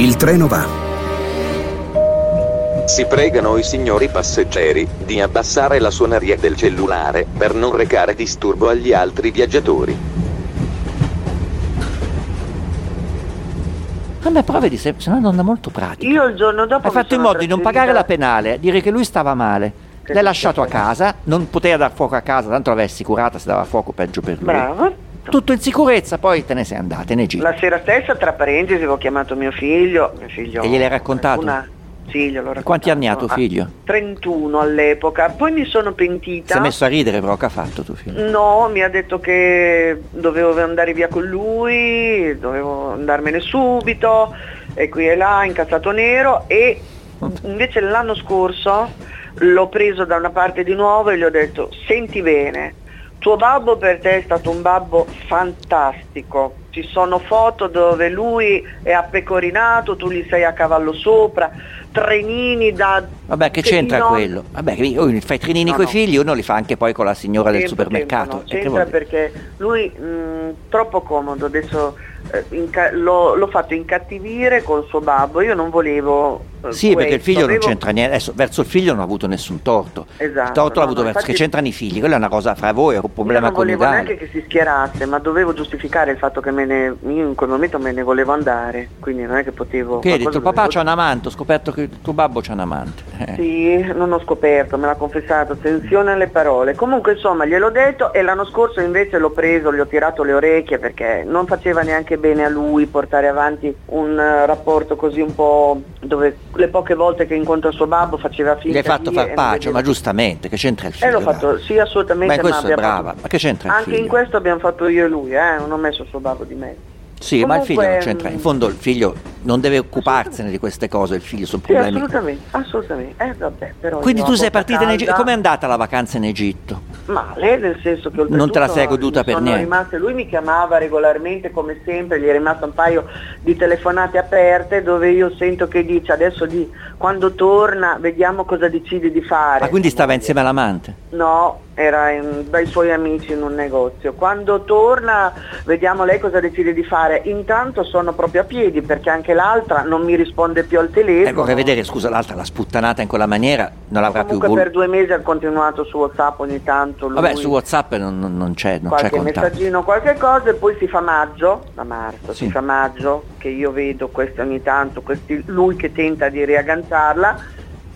Il treno va. Si pregano i signori passeggeri di abbassare la suoneria del cellulare per non recare disturbo agli altri viaggiatori. Vabbè, prova di se è una donna molto pratica. Io il giorno dopo ha fatto in modo di non pagare la penale, dire che lui stava male. L'hai lasciato a casa, non poteva dar fuoco a casa, tanto l'avessi curata, se dava fuoco peggio per lui. Bravo. Tutto in sicurezza, poi te ne sei andata in Egitto. La sera stessa, tra parentesi, avevo chiamato mio figlio. E gliel'hai raccontato? Sì, gliel'ho raccontato. Quanti anni ha tuo figlio? 31 all'epoca, poi mi sono pentita. Si è messo a ridere però, che ha fatto tuo figlio? No, mi ha detto che dovevo andare via con lui, dovevo andarmene subito, e qui e là, incazzato nero, e invece l'anno scorso l'ho preso da una parte di nuovo e gli ho detto: senti bene, tuo babbo per te è stato un babbo fantastico, ci sono foto dove lui è appecorinato, tu gli sei a cavallo sopra, trenini da... Vabbè, che c'entra quello? Vabbè, fai trenini coi figli, uno li fa anche poi con la signora del supermercato. C'entra perché lui troppo comodo, adesso l'ho fatto incattivire col suo babbo, io non volevo... Sì, perché il figlio non c'entra niente, adesso verso il figlio non ha avuto nessun torto. Esatto. Il torto l'ha avuto verso, che c'entrano i figli, quella è una cosa fra voi, era un problema coniugale. Io non volevo neanche che si schierasse, ma dovevo giustificare il fatto che io in quel momento me ne volevo andare, quindi non è che potevo... Che hai detto, papà c'ha un amante, ho scoperto che tuo babbo c'ha un amante. Sì, non ho scoperto, me l'ha confessato, attenzione alle parole. Comunque insomma gliel'ho detto, e l'anno scorso invece l'ho preso, gli ho tirato le orecchie perché non faceva neanche bene a lui portare avanti un rapporto così un po' dove... Le poche volte che incontro suo babbo faceva finta. L'hai fatto far pace, ma giustamente, che c'entra il figlio? L'ho fatto, sì, assolutamente. Ma questo è brava, ma che c'entra il figlio? Anche in questo abbiamo fatto io e lui, non ho messo suo babbo di mezzo. Sì, comunque, ma il figlio non c'entra, in fondo il figlio non deve occuparsene di queste cose, il figlio sono problemi. Sì, assolutamente. Vabbè, però quindi tu sei partita in Egitto, com'è andata la vacanza in Egitto? Male, nel senso che non te la sei goduta per niente. Lui mi chiamava regolarmente come sempre, gli è rimasto un paio di telefonate aperte dove io sento che dice adesso quando torna vediamo cosa decidi di fare. Ma quindi stava insieme all'amante? No, era dai suoi amici in un negozio. Quando torna vediamo lei cosa decide di fare. Intanto sono proprio a piedi perché anche l'altra non mi risponde più al telefono. Vorrei vedere, scusa, l'altra l'ha sputtanata in quella maniera, non l'avrà più voluto. Per 2 mesi ha continuato su WhatsApp ogni tanto. Lui, vabbè, su WhatsApp non c'è contatto. Qualche messaggino, qualche cosa, e poi si fa maggio, da marzo, sì. Si fa maggio, che io vedo questo ogni tanto, lui che tenta di riagganciarla,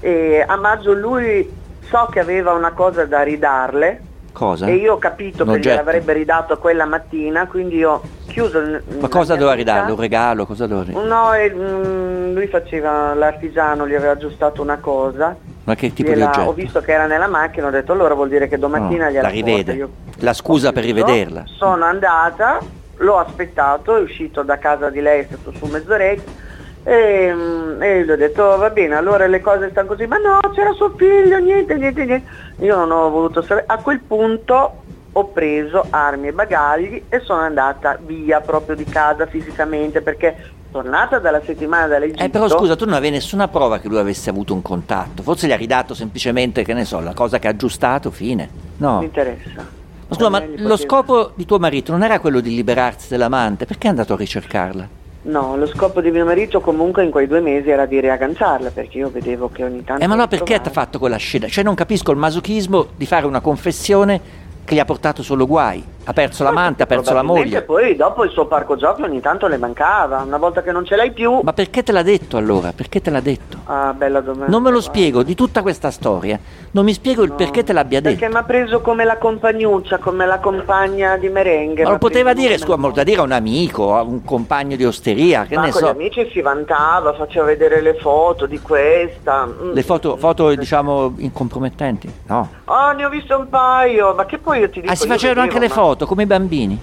e a maggio lui... So che aveva una cosa da ridarle. Cosa? E io ho capito che gliel'avrebbe ridato quella mattina, quindi io chiuso. Ma cosa doveva ridarle? Un regalo? Cosa doveva ridarle? No, lui faceva l'artigiano, gli aveva aggiustato una cosa. Ma che tipo di oggetto? Ho visto che era nella macchina, ho detto allora vuol dire che domattina gliela rivede. Io la scusa per rivederla. Sono andata, l'ho aspettato, è uscito da casa di lei, è stato su mezz'oretta. E gli ho detto va bene, allora le cose stanno così, ma no, c'era suo figlio, niente. Io non ho voluto sapere. A quel punto ho preso armi e bagagli e sono andata via proprio di casa fisicamente, perché tornata dalla settimana dall'Egitto. Però scusa, tu non avevi nessuna prova che lui avesse avuto un contatto, forse gli ha ridato semplicemente, che ne so, la cosa che ha aggiustato, fine. No, mi interessa. Ma scusa, lo scopo di tuo marito non era quello di liberarsi dell'amante? Perché è andato a ricercarla? No, lo scopo di mio marito comunque in quei 2 mesi era di riagganciarla, perché io vedevo che ogni tanto... Ma no, perché ti ha fatto quella scena? Cioè non capisco il masochismo di fare una confessione che gli ha portato solo guai. Ha perso l'amante, ha perso la moglie. E poi dopo il suo parco giochi ogni tanto le mancava, una volta che non ce l'hai più... Ma perché te l'ha detto allora? Perché te l'ha detto? Ah, bella domanda. Non me lo spiego, di tutta questa storia. Non mi spiego il perché te l'abbia detto. Perché mi ha preso come la compagnuccia, come la compagna di merenghe. Ma lo poteva dire, scusa, da dire a un amico, a un compagno di osteria, che ne so. Ma con gli amici si vantava, faceva vedere le foto di questa. Le foto diciamo, incompromettenti? No. Ah, ne ho visto un paio, ma che poi io ti dico... Ah, si facevano anche le foto? Come i bambini?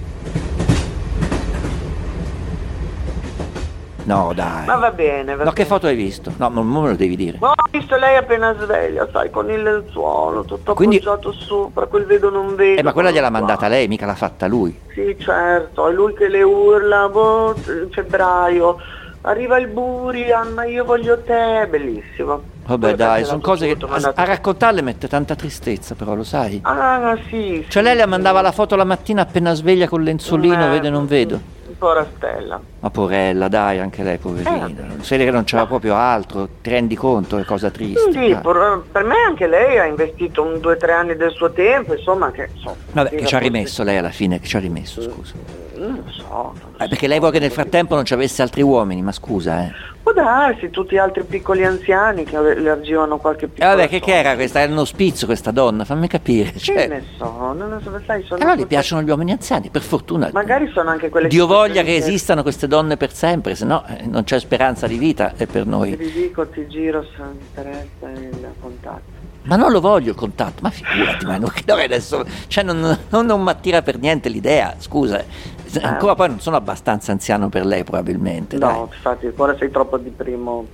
No, dai. Ma va bene, va bene. Che foto hai visto? No, non me lo devi dire. No, ho visto lei appena sveglia, sai, con il lenzuolo tutto appoggiato sopra, quel vedo non vedo. Ma quella gliel'ha mandata lei, mica l'ha fatta lui. Sì, certo, è lui che le urla, in febbraio arriva il Burian, ma io voglio te, bellissimo. Vabbè, dai, sono cose che a raccontarle mette tanta tristezza, però, lo sai? Ah, sì. Cioè lei le mandava la foto la mattina appena sveglia col lenzuolino, vede non vedo. Forastella. Ma porella, dai, anche lei poverina. Se lei non c'era proprio altro, ti rendi conto che cosa triste. Sì, per me anche lei ha investito 2-3 anni del suo tempo, insomma, che so. Vabbè, che ci ha rimesso lei alla fine, che ci ha rimesso, scusa. Non lo so. Non so. Perché lei vuole che nel frattempo non ci avesse altri uomini, ma scusa, Può darsi, tutti gli altri piccoli anziani che le argivano qualche piccola. Vabbè, che era questa? Era uno spizzo questa donna, fammi capire. Cioè... Che ne so, non lo so, sai, sono. Però gli piacciono gli uomini anziani, per fortuna. Magari sono anche quelle. Dio voglia che esistano queste donne per sempre, se no non c'è speranza di vita per noi. Ti dico, ti giro se mi interessa il contatto. Ma non lo voglio il contatto, ma figurati, ma non adesso, cioè non mi attira per niente l'idea, scusa. Ancora poi non sono abbastanza anziano per lei probabilmente. No, dai. Infatti ancora sei troppo di primo.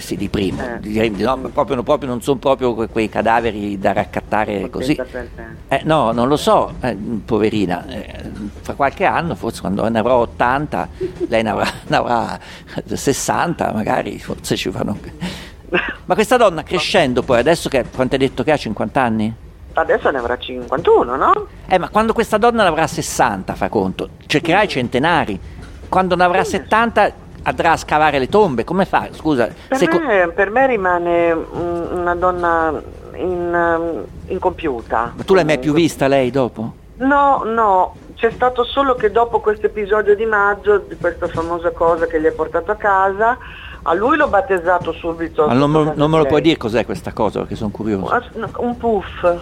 Sì, di primo. No, proprio non sono proprio quei cadaveri da raccattare così. No, non lo so, poverina. Fra qualche anno, forse quando ne avrò 80, lei ne avrà 60, magari, forse ci fanno. Ma questa donna crescendo poi, adesso che quanto hai detto che ha 50 anni? Adesso ne avrà 51, no? Ma quando questa donna ne avrà 60, fa conto, cercherà i centenari. Quando ne avrà 70 andrà a scavare le tombe, come fa? Scusa. Per me rimane una donna incompiuta. Ma tu l'hai mai più vista lei dopo? No, c'è stato solo che dopo questo episodio di maggio, di questa famosa cosa che gli ha portato a casa, a lui l'ho battezzato subito. Ma non me lo puoi dire cos'è questa cosa, perché sono curioso. Un puff.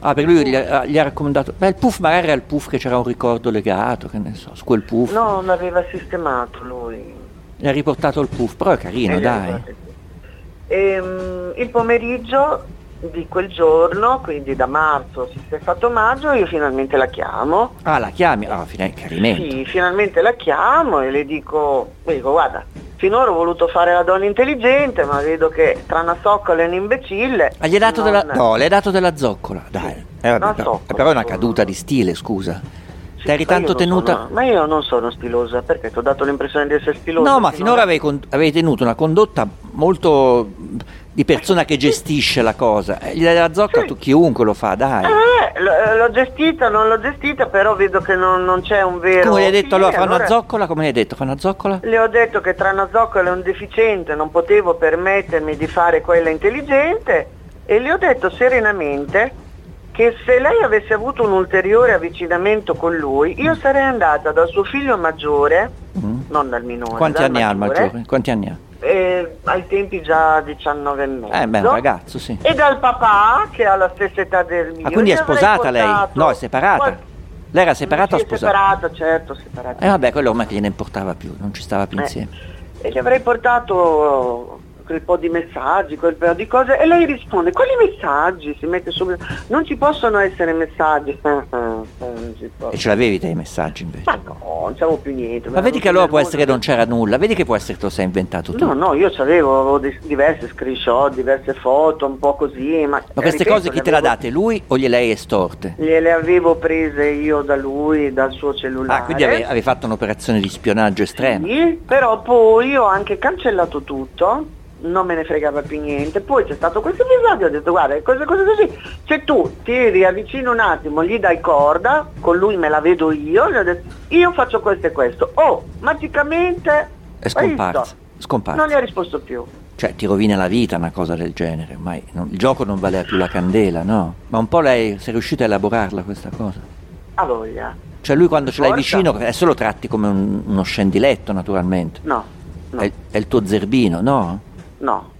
Per lui gli ha raccomandato. Beh, il puff magari era il puff che c'era un ricordo legato, che ne so, su quel puff. No, l'aveva sistemato lui. Gli ha riportato il puff, però è carino, dai. Il pomeriggio di quel giorno, quindi da marzo si è fatto maggio, io finalmente la chiamo. La chiami? Carimento. Sì, finalmente la chiamo e le dico guarda, finora ho voluto fare la donna intelligente, ma vedo che tra una zoccola e un imbecille. Ma gli hai dato le hai dato della zoccola, dai. Sì, zoccola, però è una caduta di stile, scusa. Sì, t'eri tanto tenuta. Ma io non sono stilosa, perché ti ho dato l'impressione di essere stilosa. No, ma finora avevi tenuto una condotta molto di persona che gestisce la cosa. Gli dai la zocca, tu chiunque lo fa, dai. L'ho gestita, non l'ho gestita, però vedo che non c'è un vero. Come gli hai detto allora, fa una zoccola? Come gli hai detto, fa una zoccola? Le ho detto che tra una zoccola e un deficiente non potevo permettermi di fare quella intelligente, e le ho detto serenamente che se lei avesse avuto un ulteriore avvicinamento con lui, io sarei andata dal suo figlio maggiore, non dal minore. Quanti anni ha il maggiore? Quanti anni ha? Ai tempi già 19 e mezzo. Beh, un ragazzo, sì. E dal papà, che ha la stessa età del mio. Quindi è sposata lei? No, è separata. Lei era separata o sposata? Separata, certo, separata. Vabbè, quello ormai che gliene importava più, non ci stava più insieme. E gli avrei portato quel po' di messaggi, quel po' di cose, e lei risponde: quali messaggi? Si mette subito. Non ci possono essere messaggi. E ce l'avevi dei messaggi invece? Ma no, non c'avevo più niente. Ma vedi che allora può essere che non c'era nulla, vedi che può essere che te lo sei inventato tu. No, io c'avevo diverse screenshot, diverse foto, un po' così. Ma queste cose chi te le ha date, lui o gliele hai estorte? Gliele avevo prese io da lui, dal suo cellulare. Quindi avevi fatto un'operazione di spionaggio estrema. Sì, però poi io ho anche cancellato tutto. Non me ne fregava più niente. Poi c'è stato questo episodio, ho detto guarda, cose così, se tu ti riavvicini un attimo, gli dai corda, con lui me la vedo io, gli ho detto io faccio questo e questo, magicamente è scomparso. Non gli ha risposto più. Cioè ti rovina la vita una cosa del genere, ormai il gioco non valeva più la candela, no? Ma un po' lei sei riuscita a elaborarla questa cosa? A voglia. Cioè lui quando ce l'hai vicino adesso lo tratti come uno scendiletto, naturalmente. No. È il tuo zerbino, no? No,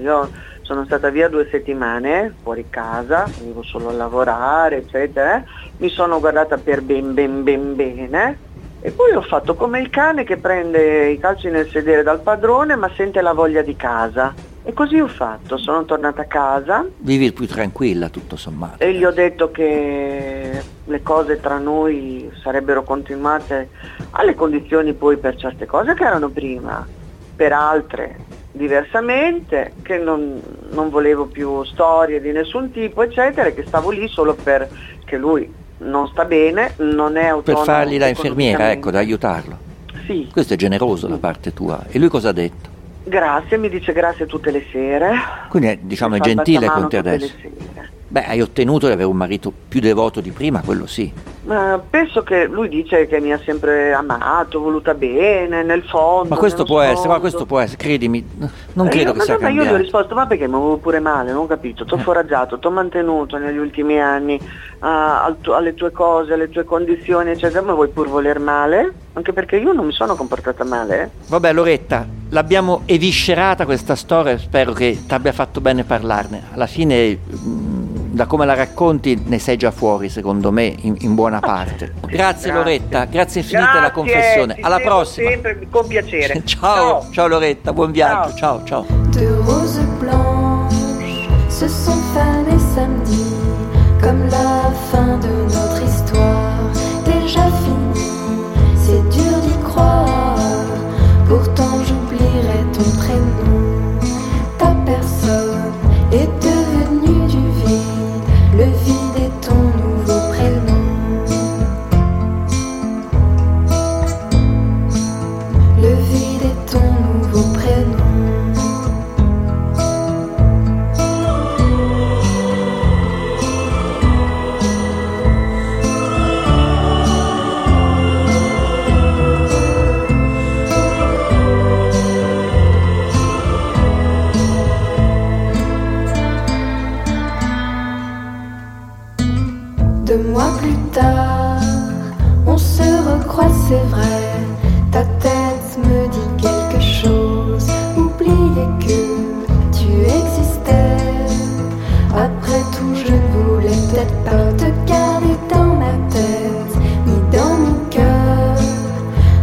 io sono stata via 2 settimane fuori casa, venivo solo a lavorare, eccetera, mi sono guardata per bene e poi ho fatto come il cane che prende i calci nel sedere dal padrone ma sente la voglia di casa, e così ho fatto, sono tornata a casa. Vivi più tranquilla tutto sommato. E gli ho detto che le cose tra noi sarebbero continuate alle condizioni poi per certe cose che erano prima, per altre diversamente, che non volevo più storie di nessun tipo, eccetera, che stavo lì solo perché lui non sta bene, non è autonomo. Per fargli da infermiera, da aiutarlo. Sì. Questo è generoso da parte tua. E lui cosa ha detto? Grazie, mi dice grazie tutte le sere. Quindi diciamo è gentile con te adesso. Beh, hai ottenuto di avere un marito più devoto di prima, quello sì. Penso che lui dice che mi ha sempre amato, voluta bene, nel fondo. Ma questo può essere, credimi, non credo che sia cambiato. Io gli ho risposto, ma perché mi avevo pure male, non ho capito, t'ho foraggiato, t'ho mantenuto negli ultimi anni alle tue cose, alle tue condizioni, eccetera, ma vuoi pur voler male? Anche perché io non mi sono comportata male. Vabbè, Loretta, l'abbiamo eviscerata questa storia, spero che ti abbia fatto bene parlarne. Alla fine, da come la racconti, ne sei già fuori, secondo me, in buona parte. Grazie. Loretta, grazie infinite della confessione. Alla prossima. Sempre con piacere. Ciao, ciao Loretta, buon viaggio. Ciao, ciao. De roses blanches se sont fanées samedi, comme la fin de notre histoire déjà finie. C'est dur d'y croire, pourtant j'oublierai ton prénom. Ta personne est devenue du vide, le vide est ton nouveau prénom. Le vide est ton nouveau c'est vrai, ta tête me dit quelque chose. Oubliez que tu existais. Après tout, je ne voulais peut-être pas te garder dans ma tête, ni dans mon cœur.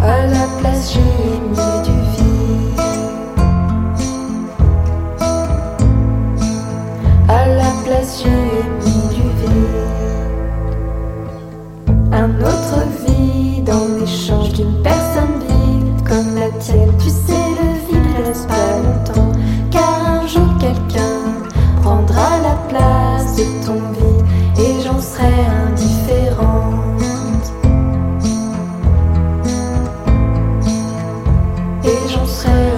À la place, j'y ai mis du vide. À la place, j'y ai mis du vide. Un autre vide dans l'échange d'une personne vide comme la tienne, tu sais le vide reste pas longtemps, car un jour quelqu'un prendra la place de ton vide et j'en serai indifférente. Et j'en serai